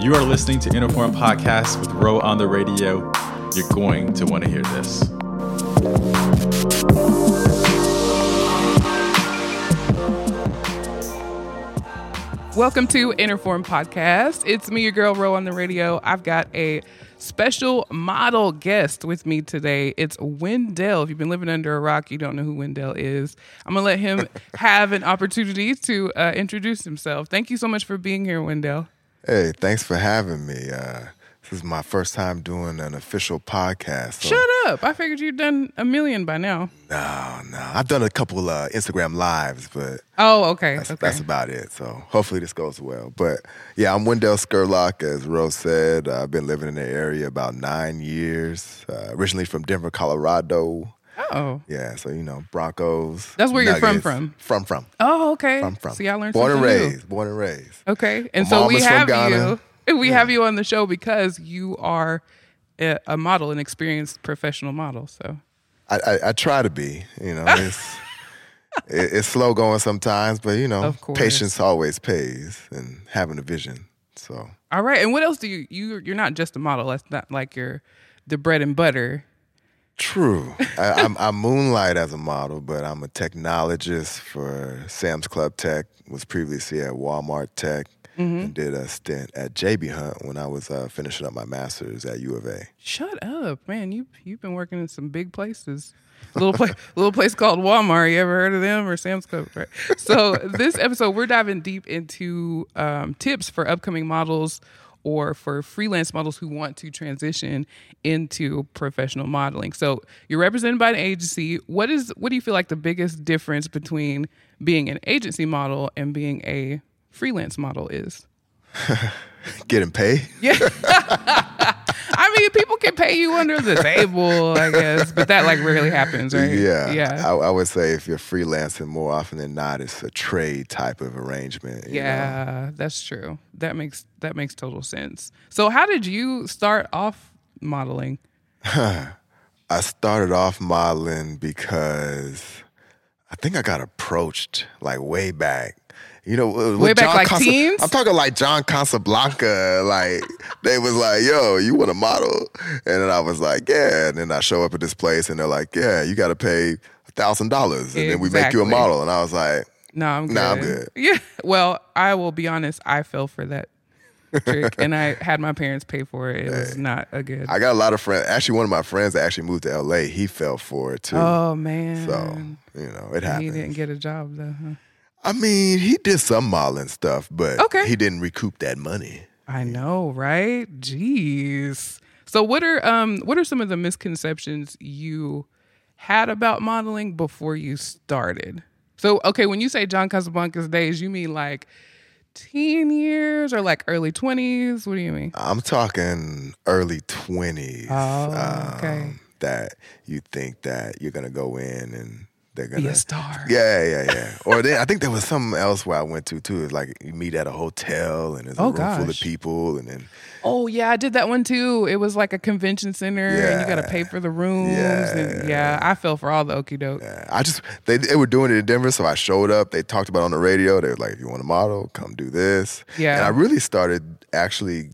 You are listening to Interform Podcast with Ro on the radio. You're going to want to hear this. Welcome to Interform Podcast. It's me, your girl, Ro on the radio. I've got a special model guest with me today. It's Wendell. If you've been living under a rock, you don't know who Wendell is. I'm going to let him have an opportunity to introduce himself. Thank you so much for being here, Wendell. Hey, thanks for having me. This is my first time doing an official podcast. So. Shut up. I figured you'd done a million by now. No. I've done a couple Instagram lives, but... Oh, okay. That's about it. So hopefully this goes well. But yeah, I'm Wendell Scurlock, as Rose said. I've been living in the area about 9 years, originally from Denver, Colorado. Oh. Yeah, so, you know, Broncos. That's where Nuggets, you're from? From. Oh, okay. From. See, I learned something new. Born and raised. Okay. And so we have you. We have you on the show because you are a model, an experienced professional model. So I try to be, you know. It's slow going sometimes, but, you know, patience always pays and having a vision. So. All right. And what else do you're not just a model. That's not like the bread and butter. True. I moonlight as a model, but I'm a technologist for Sam's Club Tech, was previously at Walmart Tech, and did a stint at J.B. Hunt when I was finishing up my master's at U of A. Shut up, man. You've been working in some big places. Little place called Walmart. You ever heard of them? Or Sam's Club? Right. So this episode, we're diving deep into tips for upcoming models, or for freelance models who want to transition into professional modeling. So you're represented by an agency. What do you feel like the biggest difference between being an agency model and being a freelance model is? Getting paid? Yeah. I mean, people can pay you under the table, I guess, but that like rarely happens, right? Yeah. I would say if you're freelancing, more often than not, it's a trade type of arrangement. You know? That's true. That makes total sense. So, how did you start off modeling? I started off modeling because I think I got approached like way back. You know, way back like teens? I'm talking like John Casablanca. Like, they was like, yo, you want to model? And then I was like, yeah. And then I show up at this place and they're like, yeah, you got to pay $1,000. And then we make you a model. And I was like, No, I'm good. Yeah. Well, I will be honest. I fell for that trick and I had my parents pay for it. It was not a good. I got a lot of friends. Actually, one of my friends that actually moved to LA, he fell for it too. Oh, man. So, you know, it happens. He didn't get a job though, huh? I mean, he did some modeling stuff, but he didn't recoup that money. I know, right? Jeez. So what are some of the misconceptions you had about modeling before you started? So, okay, when you say John Casablanca's days, you mean like teen years or like early 20s? What do you mean? I'm talking early 20s. Oh, okay. That you think that you're going to go in and be a star. Yeah. Or then I think there was something else where I went to too. It's like you meet at a hotel and there's a room full of people, and then. Oh yeah, I did that one too. It was like a convention center, and you got to pay for the rooms. Yeah, I fell for all the okie doke. Yeah, they were doing it in Denver, so I showed up. They talked about it on the radio. They were like, "If you want to model, come do this." Yeah, and I really started actually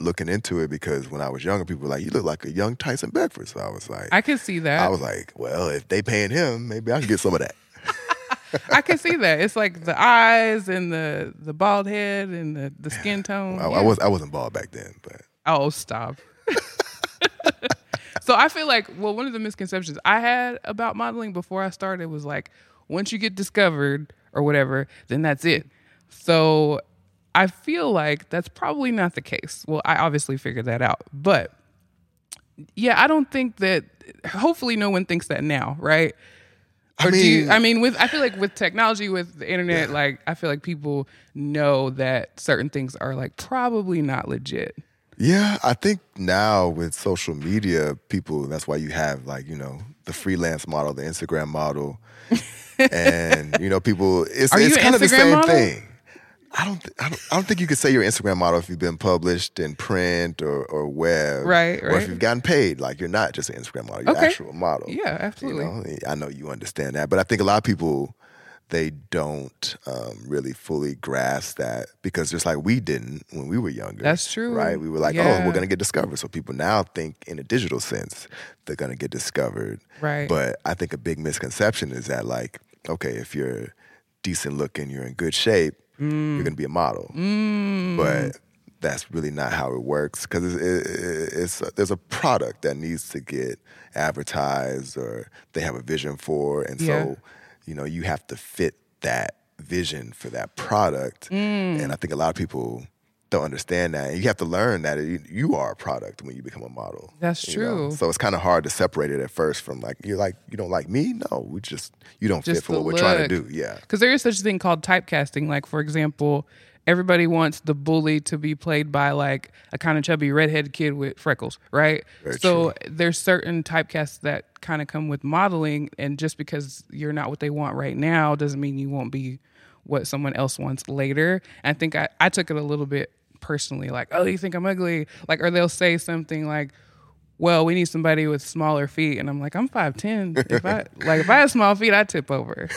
looking into it because when I was younger, people were like, you look like a young Tyson Beckford. So I was like... I can see that. I was like, well, if they paying him, maybe I can get some of that. I can see that. It's like the eyes and the bald head and the skin tone. I wasn't bald back then, but... Oh, stop. So I feel like, well, one of the misconceptions I had about modeling before I started was like, once you get discovered or whatever, then that's it. So... I feel like that's probably not the case. Well, I obviously figured that out. But, yeah, I don't think that... Hopefully no one thinks that now, right? I feel like with technology, with the internet, like I feel like people know that certain things are like probably not legit. Yeah, I think now with social media, people... That's why you have like, you know, the freelance model, the Instagram model. And, you know, people... It's kind of the same thing. I don't think you could say you're an Instagram model if you've been published in print or web. Right. Or if you've gotten paid. Like, you're not just an Instagram model. You're an actual model. Yeah, absolutely. You know? I know you understand that. But I think a lot of people, they don't really fully grasp that, because just like we didn't when we were younger. That's true. Right? We were like, oh, we're going to get discovered. So people now think in a digital sense they're going to get discovered. Right. But I think a big misconception is that, like, okay, if you're decent looking, you're in good shape, you're going to be a model. But that's really not how it works, because it's there's a product that needs to get advertised or they have a vision for. And so, you know, you have to fit that vision for that product. And I think a lot of people don't understand that. And you have to learn that you are a product when you become a model. That's true. Know? So it's kind of hard to separate it at first from, like, you're like, you don't like me? No, we just, you don't just fit for what we're trying to do. Yeah. Because there is such a thing called typecasting. Like, for example, everybody wants the bully to be played by, like, a kind of chubby redhead kid with freckles, right? Very true. There's certain typecasts that kind of come with modeling, and just because you're not what they want right now doesn't mean you won't be what someone else wants later. And I think I took it a little bit personally, like, oh, you think I'm ugly? Like, or they'll say something like, well, we need somebody with smaller feet. And I'm like, I'm 5'10". If I had small feet, I'd tip over.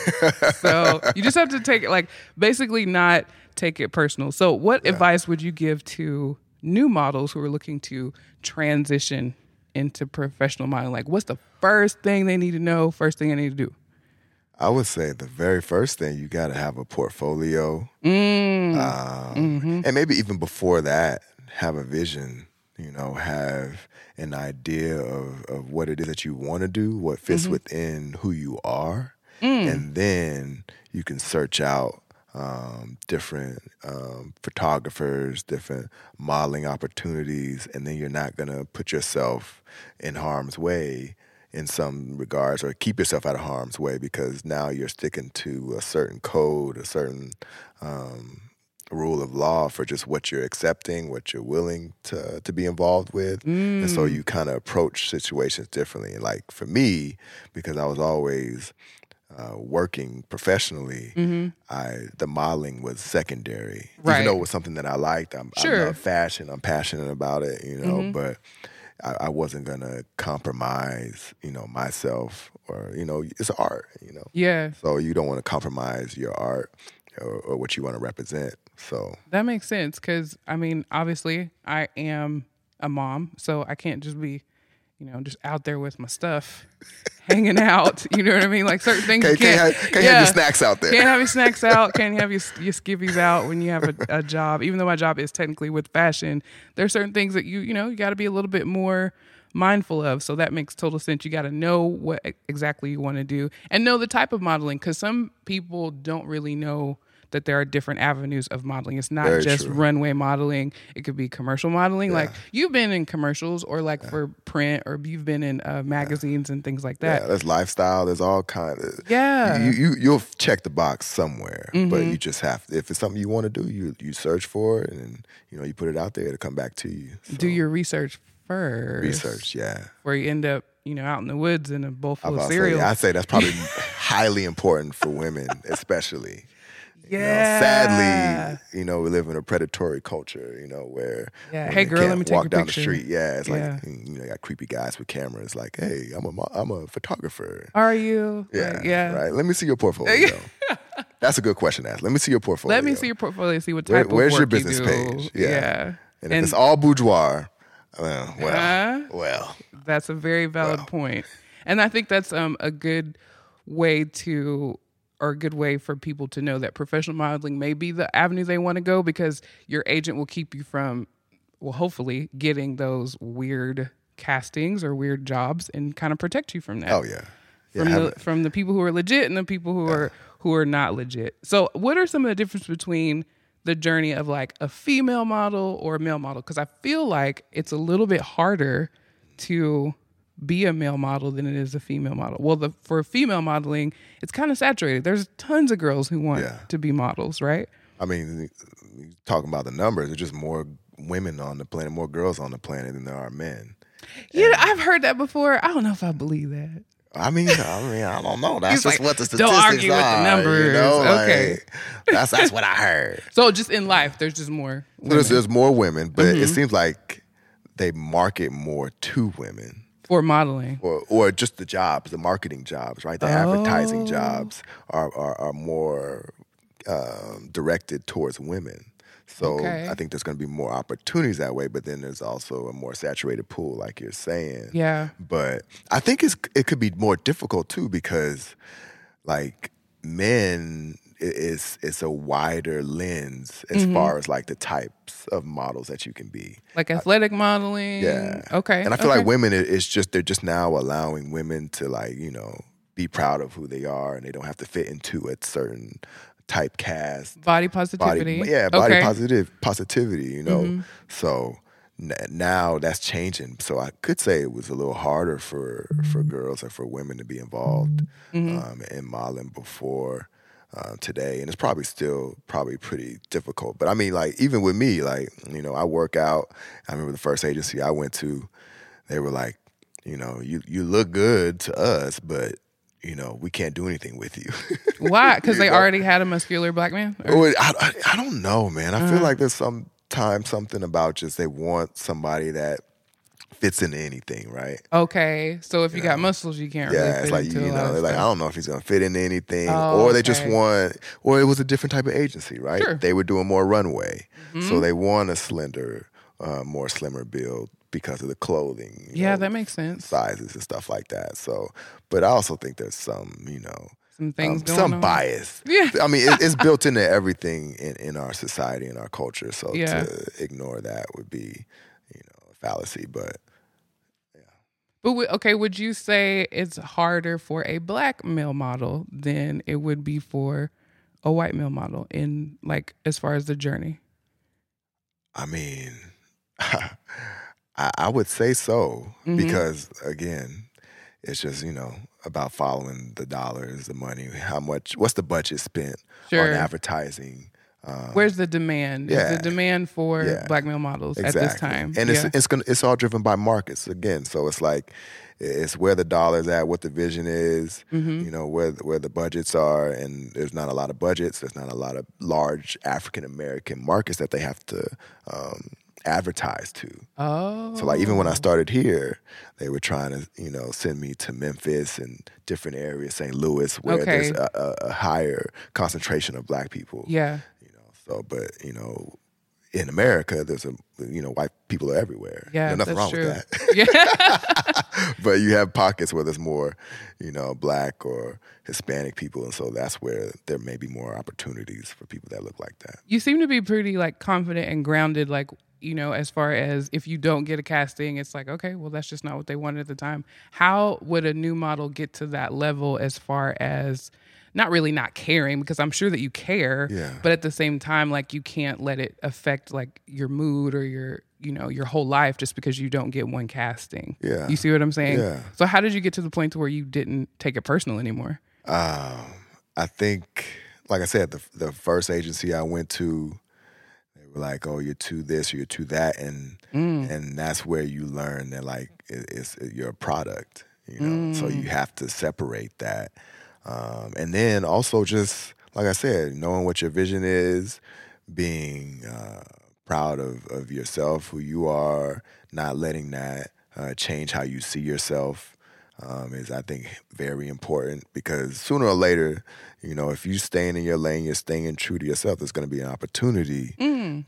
So you just have to take it, like, basically not take it personal. So what advice would you give to new models who are looking to transition into professional modeling? Like, what's the first thing they need to know, first thing I need to do? I would say the very first thing, you got to have a portfolio. And maybe even before that, have a vision. You know, have an idea of what it is that you want to do, what fits within who you are. And then you can search out different photographers, different modeling opportunities, and then you're not going to put yourself in harm's way in some regards, or keep yourself out of harm's way, because now you're sticking to a certain code, a certain rule of law for just what you're accepting, what you're willing to be involved with. And so you kind of approach situations differently. Like for me, because I was always working professionally, the modeling was secondary. Right. Even though it was something that I liked, I love fashion, I'm passionate about it, you know, but I wasn't going to compromise, you know, myself, or, you know, it's art, you know. Yeah. So you don't want to compromise your art or what you want to represent. So that makes sense, because I mean, obviously, I am a mom, so I can't just be, you know, just out there with my stuff, hanging out. You know what I mean? Like, certain things can't have your snacks out there. Can't have your snacks out. Can't have your skivvies out when you have a job. Even though my job is technically with fashion, there are certain things that you got to be a little bit more mindful of. So that makes total sense. You got to know what exactly you want to do, and know the type of modeling, because some people don't really know that there are different avenues of modeling. It's not just runway modeling. It could be commercial modeling. Yeah. Like, you've been in commercials, or like for print, or you've been in magazines and things like that. Yeah, there's lifestyle. There's all kinds of... Yeah. You'll check the box somewhere, but you just have to... If it's something you want to do, you search for it, and, you know, you put it out there to come back to you. So, do your research first. Research, yeah. Where you end up, you know, out in the woods in a bowl full of cereal. I'd say that's probably highly important for women, especially. Yeah. You know, sadly, you know, we live in a predatory culture, you know, where hey girl, let me take a picture. Walk down the street. Yeah, it's like, you know, you got creepy guys with cameras. Like, hey, I'm a photographer. Are you? Yeah, like, right. Let me see your portfolio. That's a good question to ask. Let me see your portfolio. Let me see your portfolio. See what type of work you do. Where's your business page? Yeah. And if it's all bourgeois, well, that's a very valid point, and I think that's a good way for people to know that professional modeling may be the avenue they want to go, because your agent will keep you from, well, hopefully, getting those weird castings or weird jobs, and kind of protect you from that. Oh yeah, from the people who are legit and the people who are not legit. So, what are some of the differences between the journey of, like, a female model or a male model? Because I feel like it's a little bit harder to be a male model than it is a female model. Well, for female modeling, it's kind of saturated. There's tons of girls who want to be models, right? I mean, talking about the numbers, there's just more women on the planet, more girls on the planet than there are men. Yeah, I've heard that before. I don't know if I believe that. I mean, I don't know. That's just, like, what the statistics are. Don't argue with the numbers. You know? Okay, that's what I heard. So just in life, there's just more women. There's more women, but it seems like they market more to women. Or modeling. Or just the jobs, the marketing jobs, right? The advertising jobs are more directed towards women. So I think there's going to be more opportunities that way, but then there's also a more saturated pool, like you're saying. Yeah. But I think it could be more difficult, too, because, like, men... It's a wider lens as far as like the types of models that you can be. Like athletic modeling. Yeah. Okay. And I feel like women, it's just, they're just now allowing women to like, you know, be proud of who they are and they don't have to fit into a certain typecast. Body positivity. Body positivity, you know. So now that's changing. So I could say it was a little harder for girls or for women to be involved in modeling before. Today, and it's probably still pretty difficult. But I mean, like, even with me, like, you know, I work out. I remember the first agency I went to, they were like, you know, you look good to us, but, you know, we can't do anything with you. Why? Because they already had a muscular black man? Or? I don't know, man. I feel like there's sometimes something about just they want somebody that fits into anything, right? Okay, so if you got muscles, you can't really fit into it. Yeah, it's like, you know, they're like, I don't know if he's going to fit into anything. Or they just want, or it was a different type of agency, right? Sure. They were doing more runway. Mm-hmm. So they want a slender, more slimmer build because of the clothing. You know, that makes sense. Sizes and stuff like that. So, but I also think there's some, you know, some things going on. Some bias. Yeah. I mean, it's built into everything in our society, in our culture. So to ignore that would be, you know, a fallacy, but... But okay, would you say it's harder for a black male model than it would be for a white male model in, like, as far as the journey? I mean, I would say so because, again, it's just, you know, about following the dollars, the money, how much, what's the budget spent on advertising. Where's the demand? Yeah. Is the demand for black male models at this time? And it's all driven by markets again. So it's like it's where the dollar's at, what the vision is, you know, where the budgets are, and there's not a lot of budgets. There's not a lot of large African American markets that they have to advertise to. Oh, so like even when I started here, they were trying to, you know, send me to Memphis and different areas, St. Louis, where there's a higher concentration of black people. Yeah. So, but, you know, in America, there's a, you know, white people are everywhere. Yeah, there's nothing wrong with that. Yeah. But you have pockets where there's more, you know, black or Hispanic people. And so that's where there may be more opportunities for people that look like that. You seem to be pretty, like, confident and grounded, like, you know, as far as if you don't get a casting, it's like, okay, well, that's just not what they wanted at the time. How would a new model get to that level as far as... Not really not caring, because I'm sure that you care, but at the same time, like, you can't let it affect, like, your mood or your, you know, your whole life just because you don't get one casting. Yeah. You see what I'm saying? Yeah. So how did you get to the point to where you didn't take it personal anymore? I think, like I said, the first agency I went to, they were like, oh, you're too this, you're too that, and that's where you learn that, like, you're a product, you know, so you have to separate that. And then also just, like I said, knowing what your vision is, being proud of yourself, who you are, not letting that change how you see yourself is, I think, very important because sooner or later, you know, if you're staying in your lane, you're staying true to yourself, there's going to be an opportunity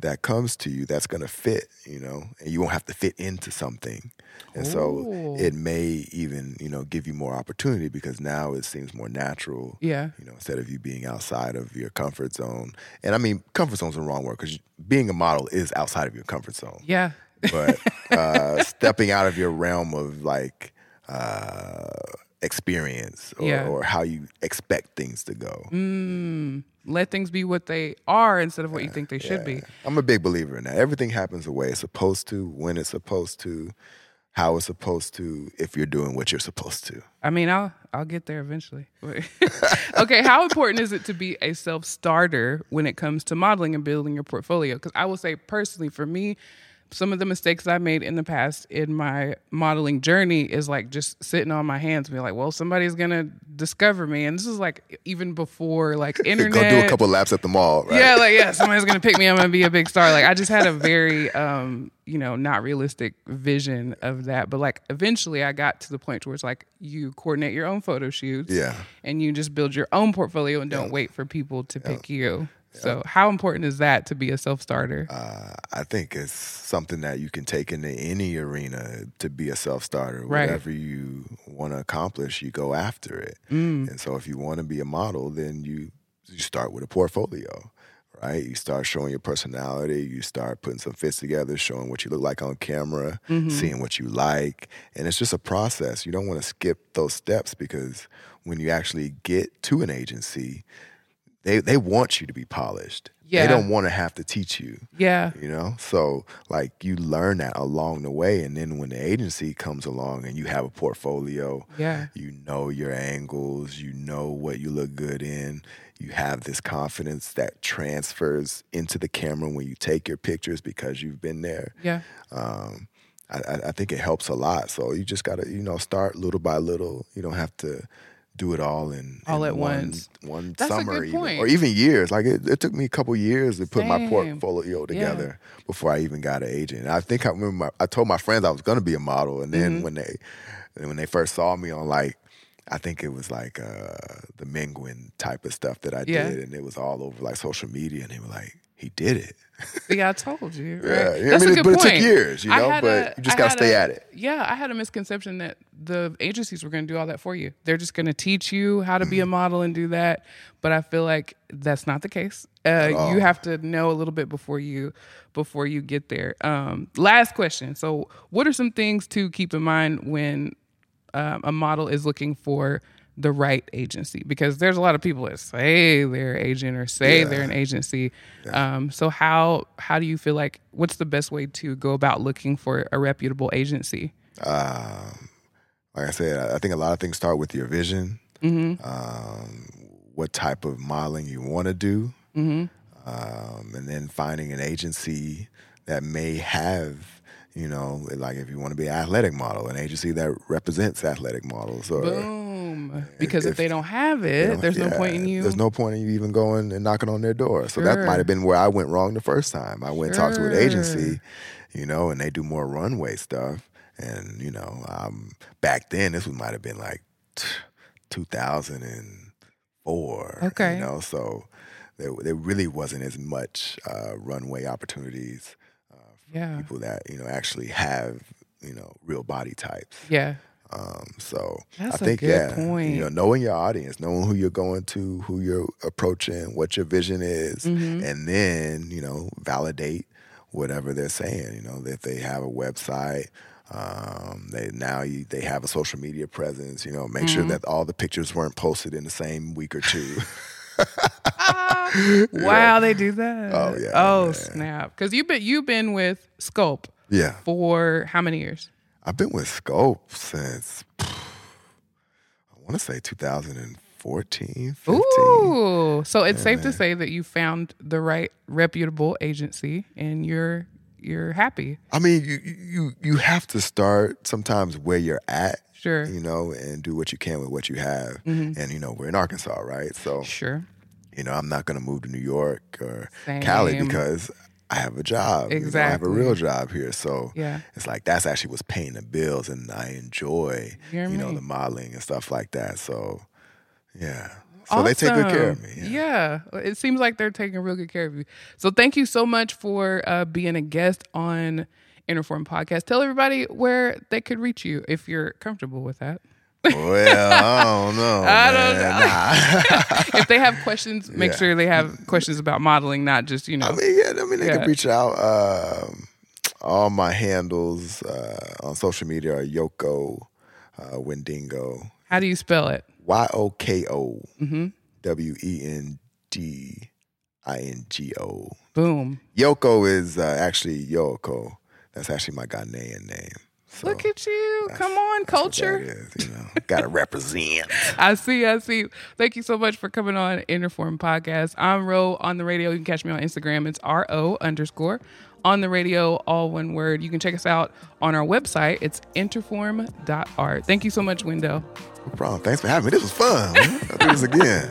that comes to you that's going to fit, you know, and you won't have to fit into something. And so it may even, you know, give you more opportunity because now it seems more natural. Yeah. You know, instead of you being outside of your comfort zone. And I mean, comfort zone's the wrong word because being a model is outside of your comfort zone. Yeah. But stepping out of your realm of like experience or how you expect things to go. Let things be what they are instead of what you think they should be. I'm a big believer in that. Everything happens the way it's supposed to, when it's supposed to. How it's supposed to, if you're doing what you're supposed to. I mean, I'll get there eventually. Okay, how important is it to be a self-starter when it comes to modeling and building your portfolio? Because I will say personally, for me, some of the mistakes I made in the past in my modeling journey is like just sitting on my hands and be like, well, somebody's going to discover me. And this is like even before like internet. Go do a couple laps at the mall, right? Yeah, like, yeah, somebody's going to pick me. I'm going to be a big star. Like I just had a very, you know, not realistic vision of that. But like eventually I got to the point where it's like you coordinate your own photo shoots. Yeah. And you just build your own portfolio and don't wait for people to pick you. So how important is that to be a self-starter? I think it's something that you can take into any arena to be a self-starter. Right. Whatever you want to accomplish, you go after it. Mm. And so if you want to be a model, then you start with a portfolio, right? You start showing your personality. You start putting some fits together, showing what you look like on camera, seeing what you like. And it's just a process. You don't want to skip those steps because when you actually get to an agency, They want you to be polished. Yeah. They don't want to have to teach you. Yeah. You know? So, like, you learn that along the way. And then when the agency comes along and you have a portfolio, you know your angles, you know what you look good in, you have this confidence that transfers into the camera when you take your pictures because you've been there. Yeah. I think it helps a lot. So you just got to, you know, start little by little. You don't have to do it all at once. One That's summer, a good point. Even, or even years. Like it took me a couple years to put my portfolio together before I even got an agent. And I think I remember I told my friends I was going to be a model, and then when they first saw me on like, I think it was like the Minguin type of stuff that I did, and it was all over like social media, and they were like, "He did it." Yeah, I told you. Right? Yeah, that's a good point. But it took years, you know. But you just gotta stay at it. Yeah, I had a misconception that the agencies were gonna do all that for you. They're just gonna teach you how to be a model and do that. But I feel like that's not the case. You have to know a little bit before you get there. Last question. So, what are some things to keep in mind when a model is looking for the right agency? Because there's a lot of people that say they're an agent or say they're an agency. Yeah. So how do you feel like, what's the best way to go about looking for a reputable agency? Like I said, I think a lot of things start with your vision, what type of modeling you want to do, and then finding an agency that may have, you know, like if you want to be an athletic model, an agency that represents athletic models. Or, because if they don't have it, there's no point in you. There's no point in you even going and knocking on their door. So that might have been where I went wrong the first time. I went and talked to an agency, you know, and they do more runway stuff. And, you know, back then, this might have been like 2004. Okay. You know, so there really wasn't as much runway opportunities for people that, you know, actually have, you know, real body types. Yeah. So that's I think, a good point. You know, knowing your audience, knowing who you're going to, who you're approaching, what your vision is, and then, you know, validate whatever they're saying. You know, if they have a website, they have a social media presence, you know, make sure that all the pictures weren't posted in the same week or two. Wow, they do that. Oh, yeah. Oh, snap. Because you've been with Sculpt for how many years? I've been with Sculpt since, I want to say 2014, 15. Ooh, so it's safe to say that you found the right reputable agency and you're happy. I mean, you have to start sometimes where you're at, you know, and do what you can with what you have. And, you know, we're in Arkansas, right? So, you know, I'm not going to move to New York or Cali because I have a job. Exactly. You know, I have a real job here. So it's like that's actually what's paying the bills, and I enjoy, you know, the modeling and stuff like that. So, yeah. So awesome. They take good care of me. Yeah. It seems like they're taking real good care of you. So thank you so much for being a guest on Interform Podcast. Tell everybody where they could reach you if you're comfortable with that. Well, I don't know. I don't know. Nah. If they have questions, make sure they have questions about modeling, not just, you know. I mean, they can reach out. All my handles on social media are Yoko Wendingo. How do you spell it? YOKO WENDINGO. Boom. Yoko is actually Yoko. That's actually my Ghanaian name. So look at you. Come on, culture. Is, you know, gotta represent. I see. Thank you so much for coming on Interform Podcast. I'm Ro on the radio. You can catch me on Instagram. It's RO_on the radio, all one word. You can check us out on our website. It's interform.art. Thank you so much, Wendell. No problem. Thanks for having me. This was fun. I'll do this again.